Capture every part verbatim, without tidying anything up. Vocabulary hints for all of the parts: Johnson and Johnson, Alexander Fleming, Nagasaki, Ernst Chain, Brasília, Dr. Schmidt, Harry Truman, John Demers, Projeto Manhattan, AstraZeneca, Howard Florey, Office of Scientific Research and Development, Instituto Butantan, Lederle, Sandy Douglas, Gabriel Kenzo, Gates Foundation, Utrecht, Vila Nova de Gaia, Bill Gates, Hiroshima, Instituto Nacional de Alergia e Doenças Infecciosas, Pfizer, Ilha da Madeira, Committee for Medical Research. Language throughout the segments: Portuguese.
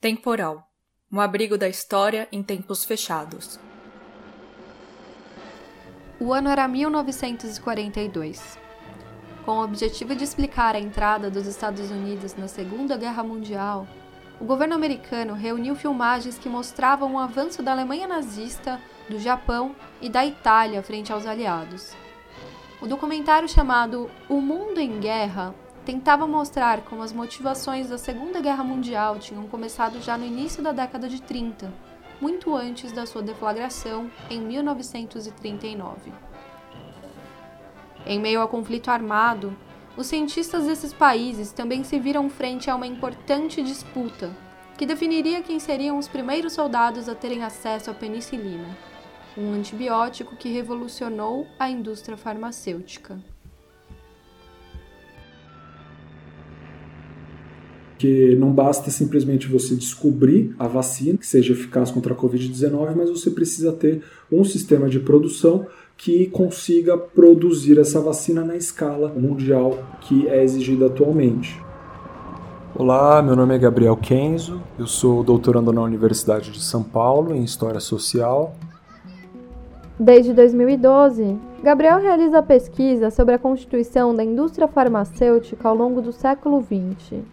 Temporal, um abrigo da história em tempos fechados. O ano era mil novecentos e quarenta e dois. Com o objetivo de explicar a entrada dos Estados Unidos na Segunda Guerra Mundial, o governo americano reuniu filmagens que mostravam o avanço da Alemanha nazista, do Japão e da Itália frente aos aliados. O documentário chamado O Mundo em Guerra tentava mostrar como as motivações da Segunda Guerra Mundial tinham começado já no início da década de trinta, muito antes da sua deflagração em mil novecentos e trinta e nove. Em meio ao conflito armado, os cientistas desses países também se viram frente a uma importante disputa, que definiria quem seriam os primeiros soldados a terem acesso à penicilina, um antibiótico que revolucionou a indústria farmacêutica. Porque não basta simplesmente você descobrir a vacina que seja eficaz contra a covid dezenove, mas você precisa ter um sistema de produção que consiga produzir essa vacina na escala mundial que é exigida atualmente. Olá, meu nome é Gabriel Kenzo, eu sou doutorando na Universidade de São Paulo em História Social. Desde dois mil e doze, Gabriel realiza pesquisa sobre a constituição da indústria farmacêutica ao longo do século vinte.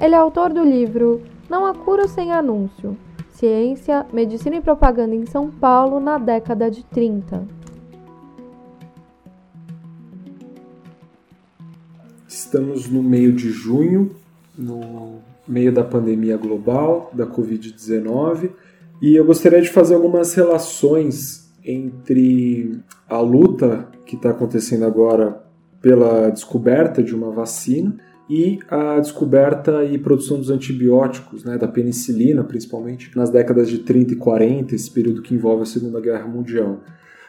Ele é autor do livro Não há cura sem anúncio, Ciência, Medicina e Propaganda em São Paulo na década de trinta. Estamos no meio de junho, no meio da pandemia global, da covid dezenove, e eu gostaria de fazer algumas relações entre a luta que está acontecendo agora pela descoberta de uma vacina e a descoberta e produção dos antibióticos, né, da penicilina, principalmente, nas décadas de trinta e quarenta, esse período que envolve a Segunda Guerra Mundial.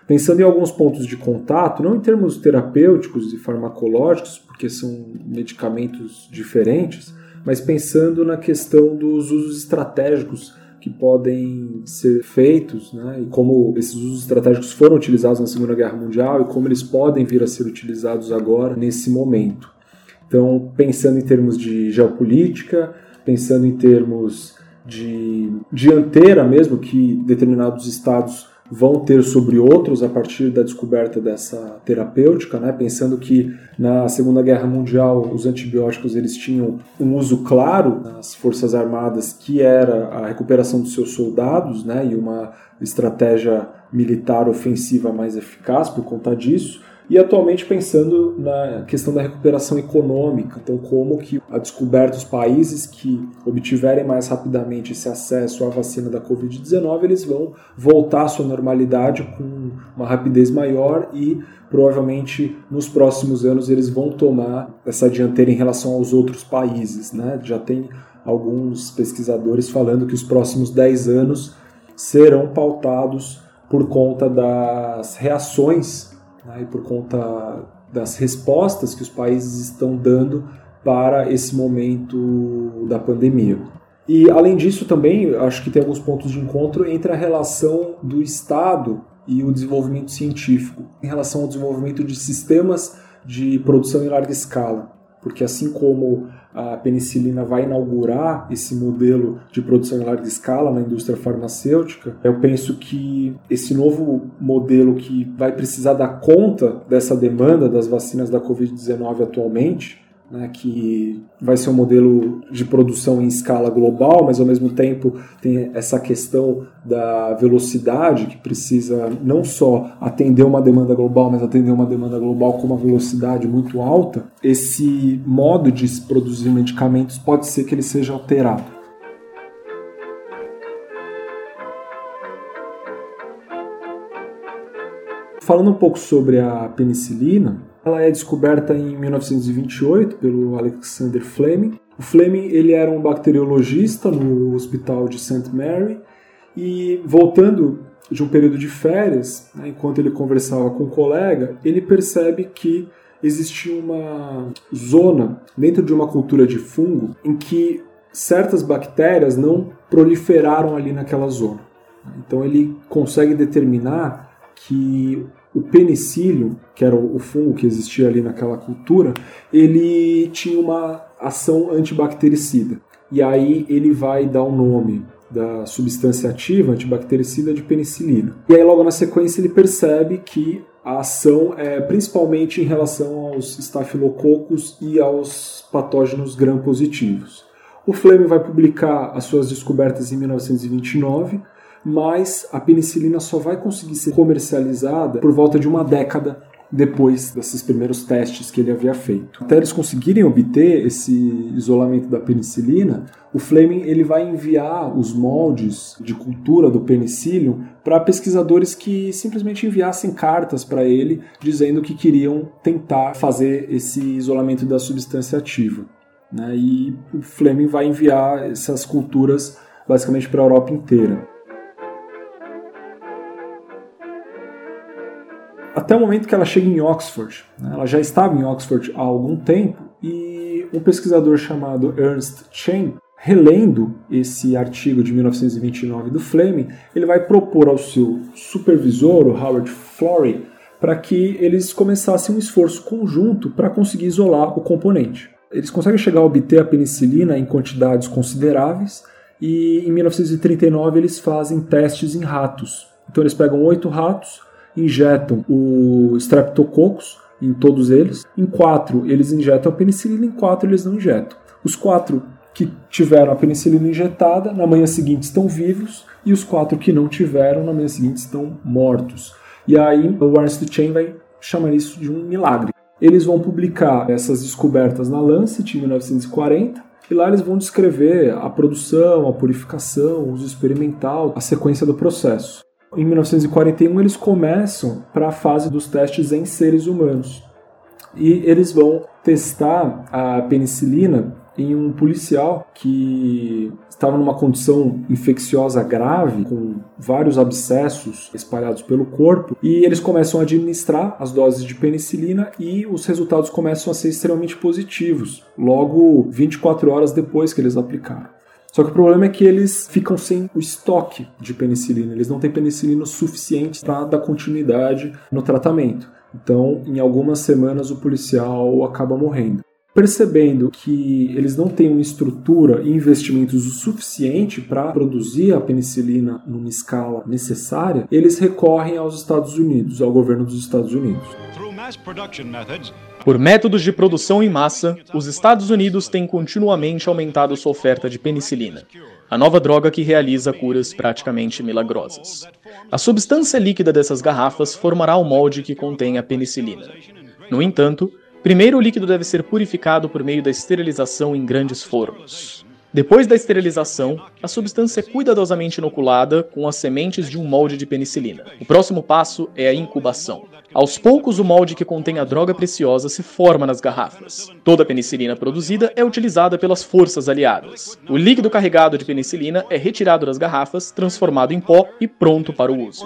Pensando em alguns pontos de contato, não em termos terapêuticos e farmacológicos, porque são medicamentos diferentes, mas pensando na questão dos usos estratégicos que podem ser feitos, né, e como esses usos estratégicos foram utilizados na Segunda Guerra Mundial e como eles podem vir a ser utilizados agora, nesse momento. Então, pensando em termos de geopolítica, pensando em termos de dianteira mesmo, que determinados estados vão ter sobre outros a partir da descoberta dessa terapêutica, né? Pensando que na Segunda Guerra Mundial os antibióticos eles tinham um uso claro nas Forças Armadas, que era a recuperação dos seus soldados, né? E uma estratégia militar ofensiva mais eficaz por conta disso. E atualmente pensando na questão da recuperação econômica, então como que a descoberta dos países que obtiverem mais rapidamente esse acesso à vacina da covid dezenove, eles vão voltar à sua normalidade com uma rapidez maior e provavelmente nos próximos anos eles vão tomar essa dianteira em relação aos outros países, né? Já tem alguns pesquisadores falando que os próximos dez anos serão pautados por conta das reações e por conta das respostas que os países estão dando para esse momento da pandemia. E, além disso, também, acho que tem alguns pontos de encontro entre a relação do Estado e o desenvolvimento científico, em relação ao desenvolvimento de sistemas de produção em larga escala, porque assim como a penicilina vai inaugurar esse modelo de produção em larga escala na indústria farmacêutica, eu penso que esse novo modelo que vai precisar dar conta dessa demanda das vacinas da covid dezenove atualmente, né, que vai ser um modelo de produção em escala global, mas ao mesmo tempo tem essa questão da velocidade que precisa não só atender uma demanda global, mas atender uma demanda global com uma velocidade muito alta. Esse modo de se produzir medicamentos pode ser que ele seja alterado. Falando um pouco sobre a penicilina, ela é descoberta em mil novecentos e vinte e oito pelo Alexander Fleming. O Fleming ele era um bacteriologista no hospital de Saint Mary e, voltando de um período de férias, né, enquanto ele conversava com um colega, ele percebe que existia uma zona dentro de uma cultura de fungo em que certas bactérias não proliferaram ali naquela zona. Então ele consegue determinar que o penicílio, que era o fungo que existia ali naquela cultura, ele tinha uma ação antibactericida. e aí ele vai dar o nome da substância ativa antibactericida de penicilina. E aí logo na sequência ele percebe que a ação é principalmente em relação aos estafilococos e aos patógenos gram-positivos. O Fleming vai publicar as suas descobertas em mil novecentos e vinte e nove, mas a penicilina só vai conseguir ser comercializada por volta de uma década depois desses primeiros testes que ele havia feito. Até eles conseguirem obter esse isolamento da penicilina, o Fleming ele vai enviar os moldes de cultura do penicílio para pesquisadores que simplesmente enviassem cartas para ele dizendo que queriam tentar fazer esse isolamento da substância ativa, né? E o Fleming vai enviar essas culturas basicamente para a Europa inteira. Até o momento que ela chega em Oxford, né? Ela já estava em Oxford há algum tempo e um pesquisador chamado Ernst Chain, relendo esse artigo de mil novecentos e vinte e nove do Fleming, ele vai propor ao seu supervisor, o Howard Florey, para que eles começassem um esforço conjunto para conseguir isolar o componente. Eles conseguem chegar a obter a penicilina em quantidades consideráveis e em mil novecentos e trinta e nove eles fazem testes em ratos. Então eles pegam oito ratos, injetam o streptococcus em todos eles, em quatro eles injetam a penicilina, em quatro eles não injetam. Os quatro que tiveram a penicilina injetada, na manhã seguinte estão vivos, e os quatro que não tiveram, na manhã seguinte estão mortos. E aí o Ernst Chain vai chamar isso de um milagre. Eles vão publicar essas descobertas na Lancet em mil novecentos e quarenta, e lá eles vão descrever a produção, a purificação, o uso experimental, a sequência do processo. Em mil novecentos e quarenta e um eles começam para a fase dos testes em seres humanos e eles vão testar a penicilina em um policial que estava numa condição infecciosa grave, com vários abscessos espalhados pelo corpo, e eles começam a administrar as doses de penicilina e os resultados começam a ser extremamente positivos, logo vinte e quatro horas depois que eles aplicaram. Só que o problema é que eles ficam sem o estoque de penicilina, eles não têm penicilina suficiente para dar continuidade no tratamento. Então, em algumas semanas, o policial acaba morrendo. Percebendo que eles não têm uma estrutura e investimentos o suficiente para produzir a penicilina numa escala necessária, eles recorrem aos Estados Unidos, ao governo dos Estados Unidos. Por métodos de produção em massa, os Estados Unidos têm continuamente aumentado sua oferta de penicilina, a nova droga que realiza curas praticamente milagrosas. A substância líquida dessas garrafas formará o molde que contém a penicilina. No entanto, primeiro o líquido deve ser purificado por meio da esterilização em grandes fornos. Depois da esterilização, a substância é cuidadosamente inoculada com as sementes de um molde de penicilina. O próximo passo é a incubação. Aos poucos, o molde que contém a droga preciosa se forma nas garrafas. Toda a penicilina produzida é utilizada pelas forças aliadas. O líquido carregado de penicilina é retirado das garrafas, transformado em pó e pronto para o uso.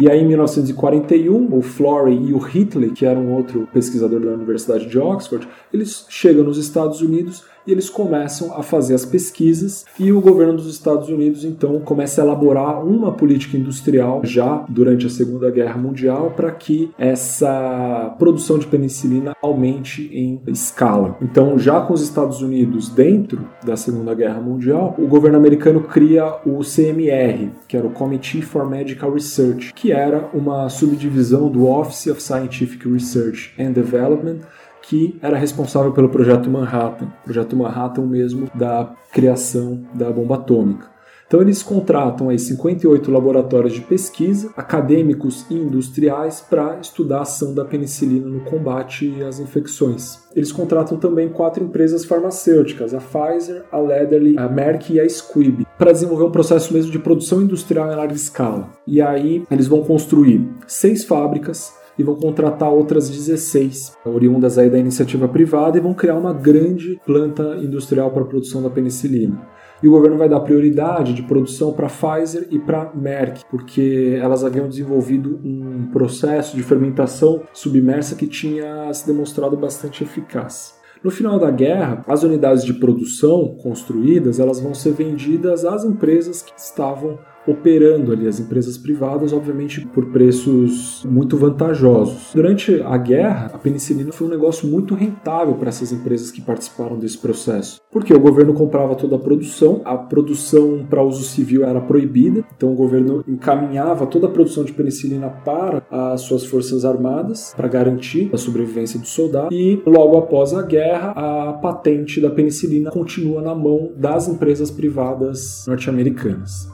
E aí, em mil novecentos e quarenta e um, o Florey e o Heatley, que era um outro pesquisador da Universidade de Oxford, eles chegam nos Estados Unidos e eles começam a fazer as pesquisas, e o governo dos Estados Unidos, então, começa a elaborar uma política industrial já durante a Segunda Guerra Mundial para que essa produção de penicilina aumente em escala. Então, já com os Estados Unidos dentro da Segunda Guerra Mundial, o governo americano cria o C M R, que era o Committee for Medical Research, que era uma subdivisão do Office of Scientific Research and Development, que era responsável pelo Projeto Manhattan, Projeto Manhattan mesmo da criação da bomba atômica. Então eles contratam aí cinquenta e oito laboratórios de pesquisa, acadêmicos e industriais, para estudar a ação da penicilina no combate às infecções. Eles contratam também quatro empresas farmacêuticas, a Pfizer, a Lederle, a Merck e a Squibb, para desenvolver um processo mesmo de produção industrial em larga escala. E aí eles vão construir seis fábricas, e vão contratar outras dezesseis, oriundas aí da iniciativa privada, e vão criar uma grande planta industrial para a produção da penicilina. E o governo vai dar prioridade de produção para Pfizer e para Merck, porque elas haviam desenvolvido um processo de fermentação submersa que tinha se demonstrado bastante eficaz. No final da guerra, as unidades de produção construídas elas vão ser vendidas às empresas que estavam operando ali as empresas privadas, obviamente por preços muito vantajosos. Durante a guerra, a penicilina foi um negócio muito rentável para essas empresas que participaram desse processo, porque o governo comprava toda a produção, a produção para uso civil era proibida, então o governo encaminhava toda a produção de penicilina para as suas forças armadas, para garantir a sobrevivência do soldado, e logo após a guerra, a patente da penicilina continua na mão das empresas privadas norte-americanas.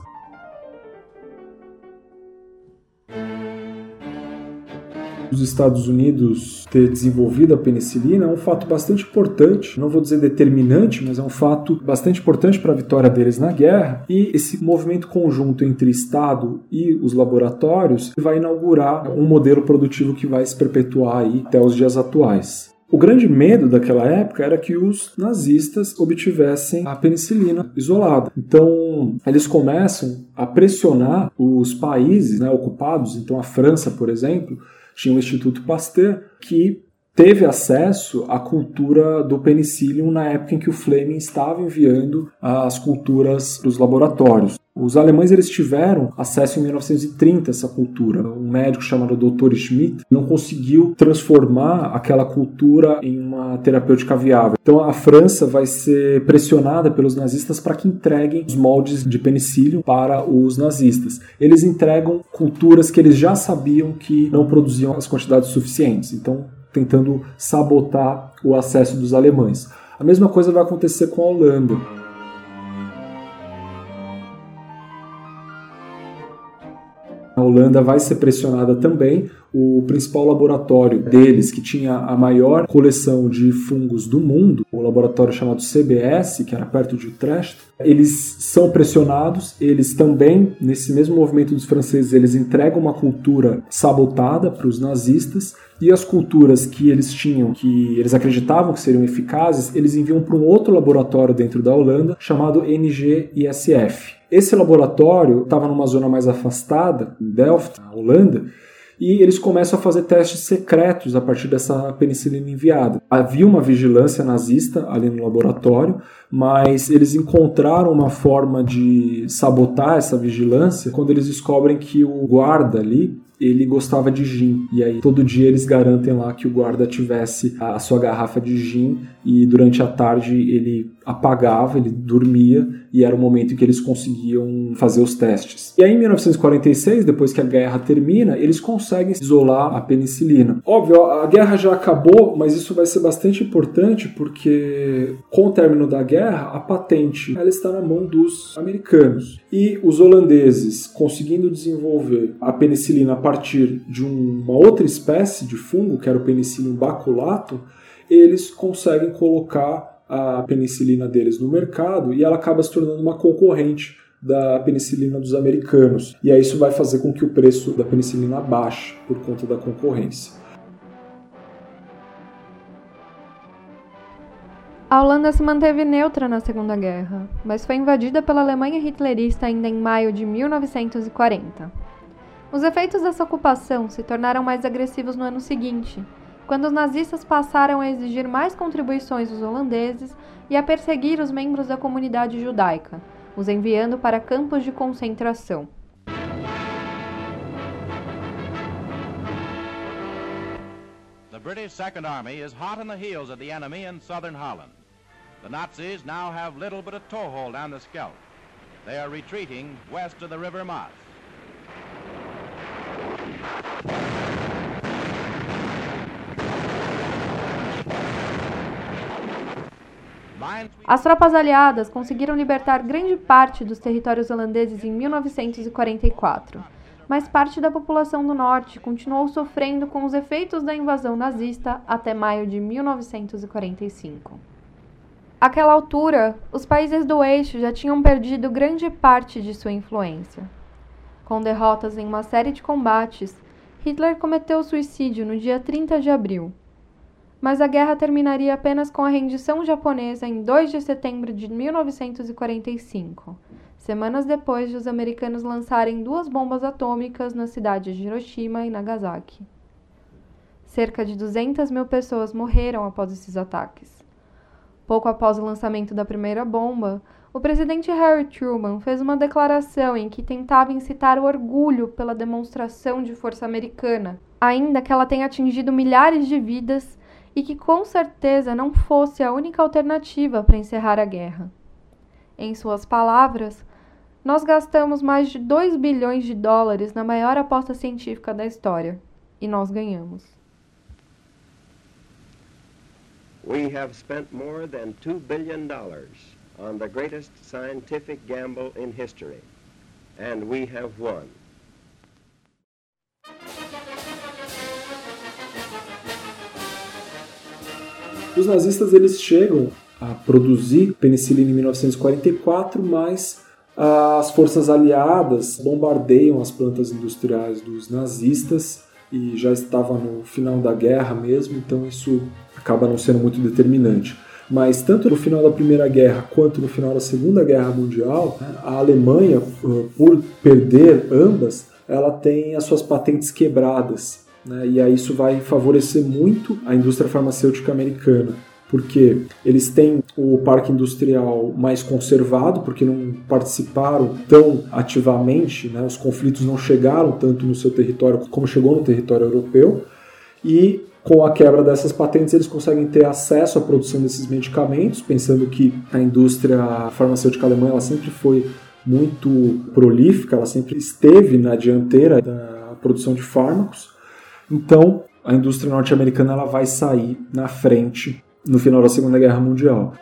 Os Estados Unidos ter desenvolvido a penicilina é um fato bastante importante, não vou dizer determinante, mas é um fato bastante importante para a vitória deles na guerra, e esse movimento conjunto entre Estado e os laboratórios vai inaugurar um modelo produtivo que vai se perpetuar aí até os dias atuais. O grande medo daquela época era que os nazistas obtivessem a penicilina isolada. Então, eles começam a pressionar os países, né, ocupados, então a França, por exemplo, tinha o Instituto Pasteur, que teve acesso à cultura do penicillium na época em que o Fleming estava enviando as culturas para os laboratórios. Os alemães eles tiveram acesso em mil novecentos e trinta a essa cultura. Um médico chamado doutor Schmidt não conseguiu transformar aquela cultura em uma terapêutica viável. Então a França vai ser pressionada pelos nazistas para que entreguem os moldes de penicílio para os nazistas. Eles entregam culturas que eles já sabiam que não produziam as quantidades suficientes, então tentando sabotar o acesso dos alemães. A mesma coisa vai acontecer com a Holanda. A Holanda vai ser pressionada também. O principal laboratório deles, que tinha a maior coleção de fungos do mundo, o laboratório chamado C B S, que era perto de Utrecht, eles são pressionados, eles também, nesse mesmo movimento dos franceses, eles entregam uma cultura sabotada para os nazistas, e as culturas que eles tinham, que eles acreditavam que seriam eficazes, eles enviam para um outro laboratório dentro da Holanda, chamado N G I S F. Esse laboratório estava numa zona mais afastada, em Delft, na Holanda, e eles começam a fazer testes secretos a partir dessa penicilina enviada. Havia uma vigilância nazista ali no laboratório, mas eles encontraram uma forma de sabotar essa vigilância quando eles descobrem que o guarda ali, ele gostava de gin. E aí todo dia eles garantem lá que o guarda tivesse a sua garrafa de gin, e durante a tarde ele apagava, ele dormia, e era o momento em que eles conseguiam fazer os testes. E aí em mil novecentos e quarenta e seis, depois que a guerra termina, eles conseguem isolar a penicilina. Óbvio, a guerra já acabou, mas isso vai ser bastante importante porque com o término da guerra, a patente ela está na mão dos americanos. E os holandeses, conseguindo desenvolver a penicilina a partir de uma outra espécie de fungo, que era o Penicillium baculatum, eles conseguem colocar a penicilina deles no mercado e ela acaba se tornando uma concorrente da penicilina dos americanos. E aí isso vai fazer com que o preço da penicilina baixe por conta da concorrência. A Holanda se manteve neutra na Segunda Guerra, mas foi invadida pela Alemanha hitlerista ainda em maio de mil novecentos e quarenta. Os efeitos dessa ocupação se tornaram mais agressivos no ano seguinte, quando os nazistas passaram a exigir mais contribuições dos holandeses e a perseguir os membros da comunidade judaica, os enviando para campos de concentração. The British Second Army is hot on the heels of the enemy in southern Holland. The Nazis now have little but a toehold on the Scheldt. They are retreating west of the River Maas. As tropas aliadas conseguiram libertar grande parte dos territórios holandeses em mil novecentos e quarenta e quatro, mas parte da população do norte continuou sofrendo com os efeitos da invasão nazista até maio de mil novecentos e quarenta e cinco. Àquela altura, os países do eixo já tinham perdido grande parte de sua influência. Com derrotas em uma série de combates, Hitler cometeu suicídio no dia trinta de abril. Mas a guerra terminaria apenas com a rendição japonesa em dois de setembro de mil novecentos e quarenta e cinco, semanas depois de os americanos lançarem duas bombas atômicas nas cidades de Hiroshima e Nagasaki. Cerca de duzentas mil pessoas morreram após esses ataques. Pouco após o lançamento da primeira bomba, o presidente Harry Truman fez uma declaração em que tentava incitar o orgulho pela demonstração de força americana, ainda que ela tenha atingido milhares de vidas e que com certeza não fosse a única alternativa para encerrar a guerra. Em suas palavras, nós gastamos mais de dois bilhões de dólares na maior aposta científica da história, e nós ganhamos. We have spent more than two billion dollars on the greatest scientific gamble in history, and we have won. Os nazistas eles chegam a produzir penicilina em mil novecentos e quarenta e quatro, mas as forças aliadas bombardeiam as plantas industriais dos nazistas e já estava no final da guerra mesmo, então isso acaba não sendo muito determinante. Mas tanto no final da Primeira Guerra quanto no final da Segunda Guerra Mundial, a Alemanha, por perder ambas, ela tem as suas patentes quebradas, né? E aí isso vai favorecer muito a indústria farmacêutica americana, porque eles têm o parque industrial mais conservado, porque não participaram tão ativamente, né? Os conflitos não chegaram tanto no seu território como chegou no território europeu, e com a quebra dessas patentes eles conseguem ter acesso à produção desses medicamentos, pensando que a indústria farmacêutica alemã ela sempre foi muito prolífica, ela sempre esteve na dianteira da produção de fármacos. Então a indústria norte-americana ela vai sair na frente no final da Segunda Guerra Mundial.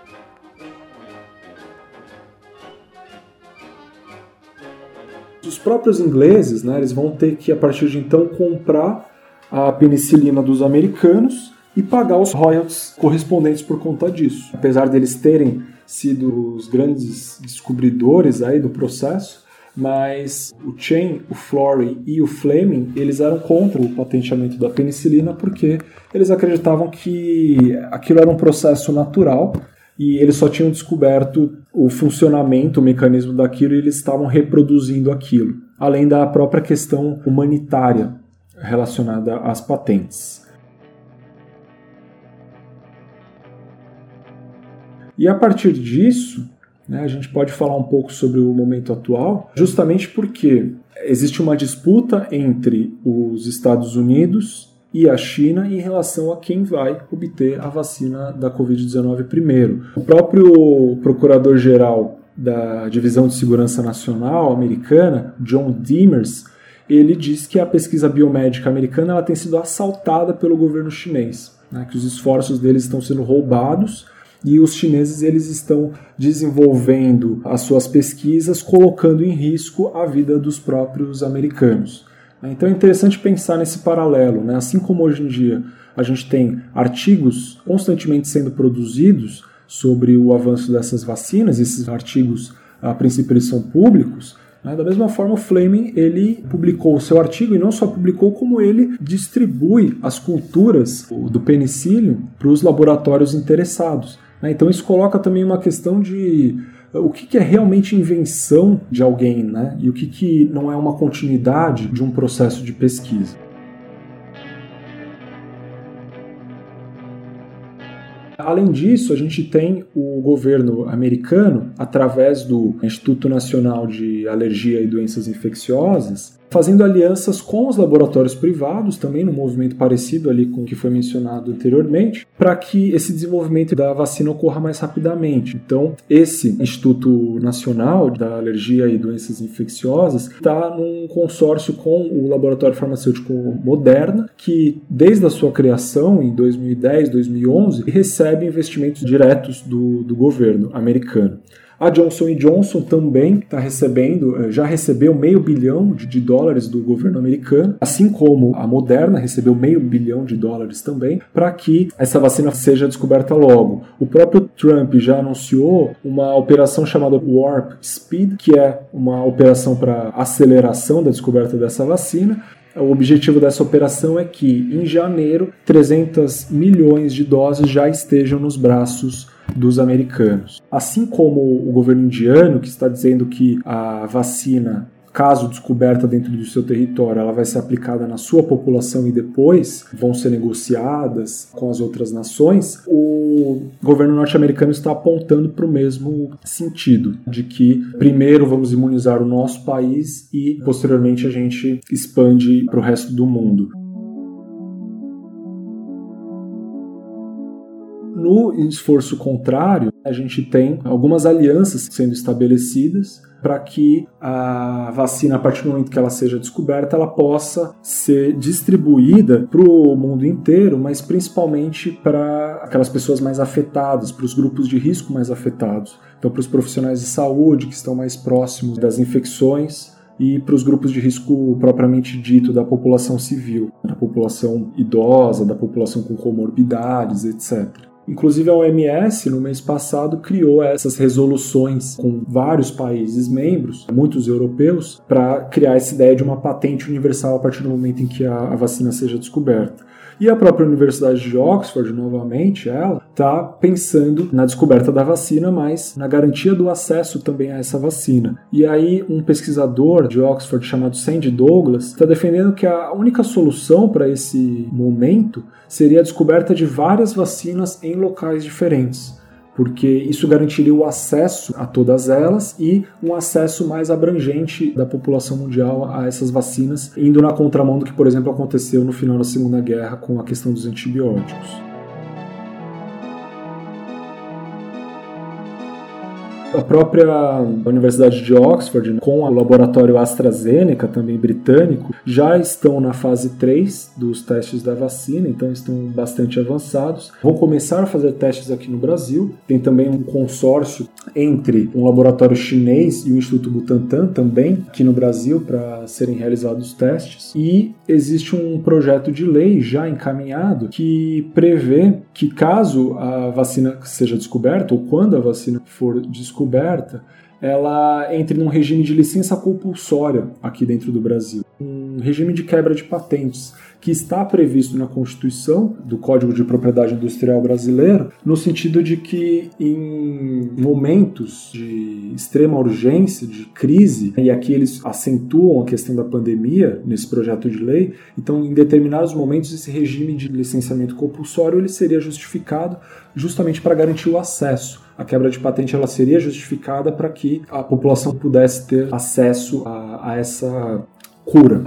Os próprios ingleses, né, eles vão ter que, a partir de então, comprar a penicilina dos americanos e pagar os royalties correspondentes por conta disso. Apesar deles terem sido os grandes descobridores aí do processo, mas o Chain, o Florey e o Fleming, eles eram contra o patenteamento da penicilina porque eles acreditavam que aquilo era um processo natural e eles só tinham descoberto o funcionamento, o mecanismo daquilo e eles estavam reproduzindo aquilo, além da própria questão humanitária relacionada às patentes. E a partir disso, a gente pode falar um pouco sobre o momento atual, justamente porque existe uma disputa entre os Estados Unidos e a China em relação a quem vai obter a vacina da covid dezenove primeiro. O próprio procurador-geral da Divisão de Segurança Nacional americana, John Demers, ele diz que a pesquisa biomédica americana ela tem sido assaltada pelo governo chinês, né, que os esforços deles estão sendo roubados. E os chineses eles estão desenvolvendo as suas pesquisas, colocando em risco a vida dos próprios americanos. Então é interessante pensar nesse paralelo, né? Assim como hoje em dia a gente tem artigos constantemente sendo produzidos sobre o avanço dessas vacinas, esses artigos, a princípio, eles são públicos, né? Da mesma forma, o Fleming ele publicou o seu artigo e não só publicou, como ele distribui as culturas do penicílio para os laboratórios interessados. Então isso coloca também uma questão de o que, que é realmente invenção de alguém, né? E o que, que não é uma continuidade de um processo de pesquisa. Além disso, a gente tem o governo americano, através do Instituto Nacional de Alergia e Doenças Infecciosas, fazendo alianças com os laboratórios privados, também num movimento parecido ali com o que foi mencionado anteriormente, para que esse desenvolvimento da vacina ocorra mais rapidamente. Então, esse Instituto Nacional da Alergia e Doenças Infecciosas está num consórcio com o laboratório farmacêutico Moderna, que desde a sua criação, em dois mil e dez, dois mil e onze, recebe investimentos diretos do, do governo americano. A Johnson and Johnson também está recebendo, já recebeu meio bilhão de dólares do governo americano, assim como a Moderna recebeu meio bilhão de dólares também, para que essa vacina seja descoberta logo. O próprio Trump já anunciou uma operação chamada Warp Speed, que é uma operação para aceleração da descoberta dessa vacina. O objetivo dessa operação é que, em janeiro, trezentos milhões de doses já estejam nos braços dos americanos. Assim como o governo indiano, que está dizendo que a vacina caso descoberta dentro do seu território, ela vai ser aplicada na sua população e depois vão ser negociadas com as outras nações, o governo norte-americano está apontando para o mesmo sentido, de que primeiro vamos imunizar o nosso país e posteriormente a gente expande para o resto do mundo. No esforço contrário, a gente tem algumas alianças sendo estabelecidas para que a vacina, a partir do momento que ela seja descoberta, ela possa ser distribuída para o mundo inteiro, mas principalmente para aquelas pessoas mais afetadas, para os grupos de risco mais afetados. Então, para os profissionais de saúde que estão mais próximos das infecções e para os grupos de risco propriamente dito da população civil, da população idosa, da população com comorbidades, etcétera. Inclusive a O M S, no mês passado, criou essas resoluções com vários países membros, muitos europeus, para criar essa ideia de uma patente universal a partir do momento em que a vacina seja descoberta. E a própria Universidade de Oxford, novamente, ela está pensando na descoberta da vacina, mas na garantia do acesso também a essa vacina. E aí um pesquisador de Oxford chamado Sandy Douglas está defendendo que a única solução para esse momento seria a descoberta de várias vacinas em locais diferentes, porque isso garantiria o acesso a todas elas e um acesso mais abrangente da população mundial a essas vacinas, indo na contramão do que, por exemplo, aconteceu no final da Segunda Guerra com a questão dos antibióticos. A própria Universidade de Oxford, com o laboratório AstraZeneca, também britânico, já estão na fase três dos testes da vacina, então estão bastante avançados. Vão começar a fazer testes aqui no Brasil. Tem também um consórcio entre um laboratório chinês e o Instituto Butantan, também aqui no Brasil, para serem realizados testes. E existe um projeto de lei já encaminhado que prevê que, caso a vacina seja descoberta, ou quando a vacina for descoberta, descoberta, ela entra num regime de licença compulsória aqui dentro do Brasil, um regime de quebra de patentes, que está previsto na Constituição do Código de Propriedade Industrial Brasileiro, no sentido de que em momentos de extrema urgência, de crise, e aqui eles acentuam a questão da pandemia nesse projeto de lei, então em determinados momentos esse regime de licenciamento compulsório ele seria justificado justamente para garantir o acesso. A quebra de patente ela seria justificada para que a população pudesse ter acesso a, a essa cura.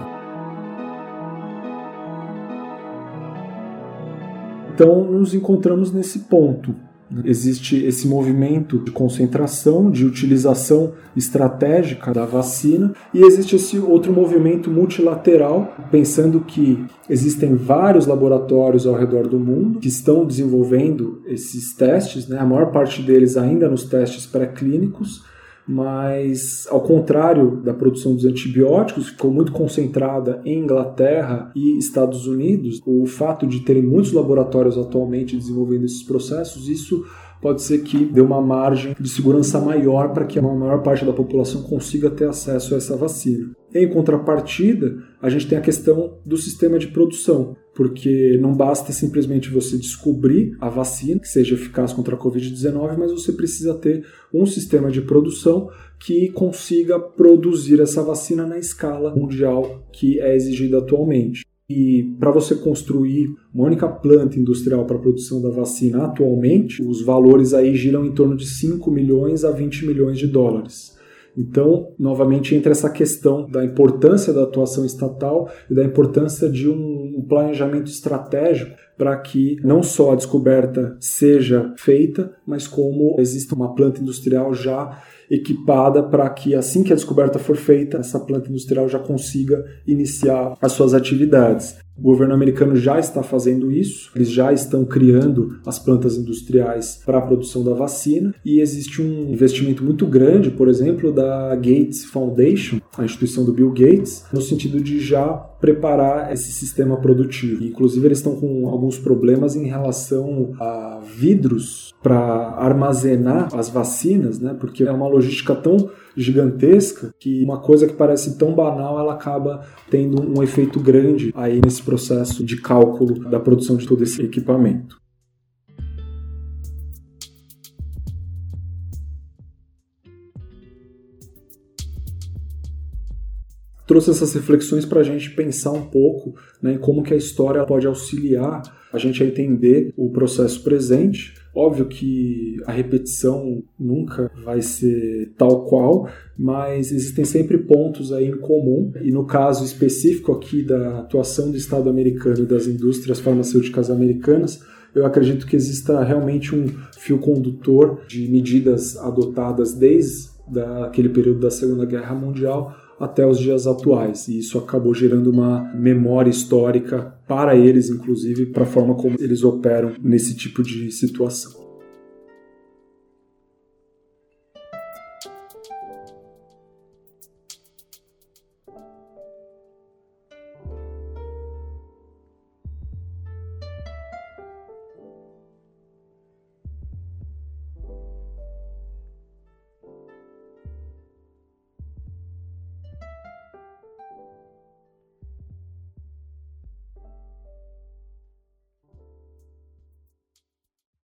Então, nos encontramos nesse ponto. Existe esse movimento de concentração, de utilização estratégica da vacina, e existe esse outro movimento multilateral, pensando que existem vários laboratórios ao redor do mundo que estão desenvolvendo esses testes, né? A maior parte deles ainda nos testes pré-clínicos, mas ao contrário da produção dos antibióticos, que ficou muito concentrada em Inglaterra e Estados Unidos, o fato de terem muitos laboratórios atualmente desenvolvendo esses processos, isso pode ser que dê uma margem de segurança maior para que a maior parte da população consiga ter acesso a essa vacina. Em contrapartida, a gente tem a questão do sistema de produção, porque não basta simplesmente você descobrir a vacina que seja eficaz contra a covid dezenove, mas você precisa ter um sistema de produção que consiga produzir essa vacina na escala mundial que é exigida atualmente. E para você construir uma única planta industrial para a produção da vacina atualmente, os valores aí giram em torno de cinco milhões a vinte milhões de dólares. Então, novamente, entra essa questão da importância da atuação estatal e da importância de um planejamento estratégico para que não só a descoberta seja feita, mas como exista uma planta industrial já equipada para que, assim que a descoberta for feita, essa planta industrial já consiga iniciar as suas atividades. O governo americano já está fazendo isso, eles já estão criando as plantas industriais para a produção da vacina e existe um investimento muito grande, por exemplo, da Gates Foundation, a instituição do Bill Gates, no sentido de já preparar esse sistema produtivo. Inclusive, eles estão com alguns problemas em relação a vidros para armazenar as vacinas, né? Porque é uma logística tão gigantesca que uma coisa que parece tão banal, ela acaba tendo um efeito grande aí nesse processo de cálculo da produção de todo esse equipamento. trouxe essas reflexões para a gente pensar um pouco, né, em como que a história pode auxiliar a gente a entender o processo presente. Óbvio que a repetição nunca vai ser tal qual, mas existem sempre pontos aí em comum, e no caso específico aqui da atuação do Estado americano e das indústrias farmacêuticas americanas, eu acredito que exista realmente um fio condutor de medidas adotadas desde aquele período da Segunda Guerra Mundial até os dias atuais, e isso acabou gerando uma memória histórica para eles, inclusive, para a forma como eles operam nesse tipo de situação.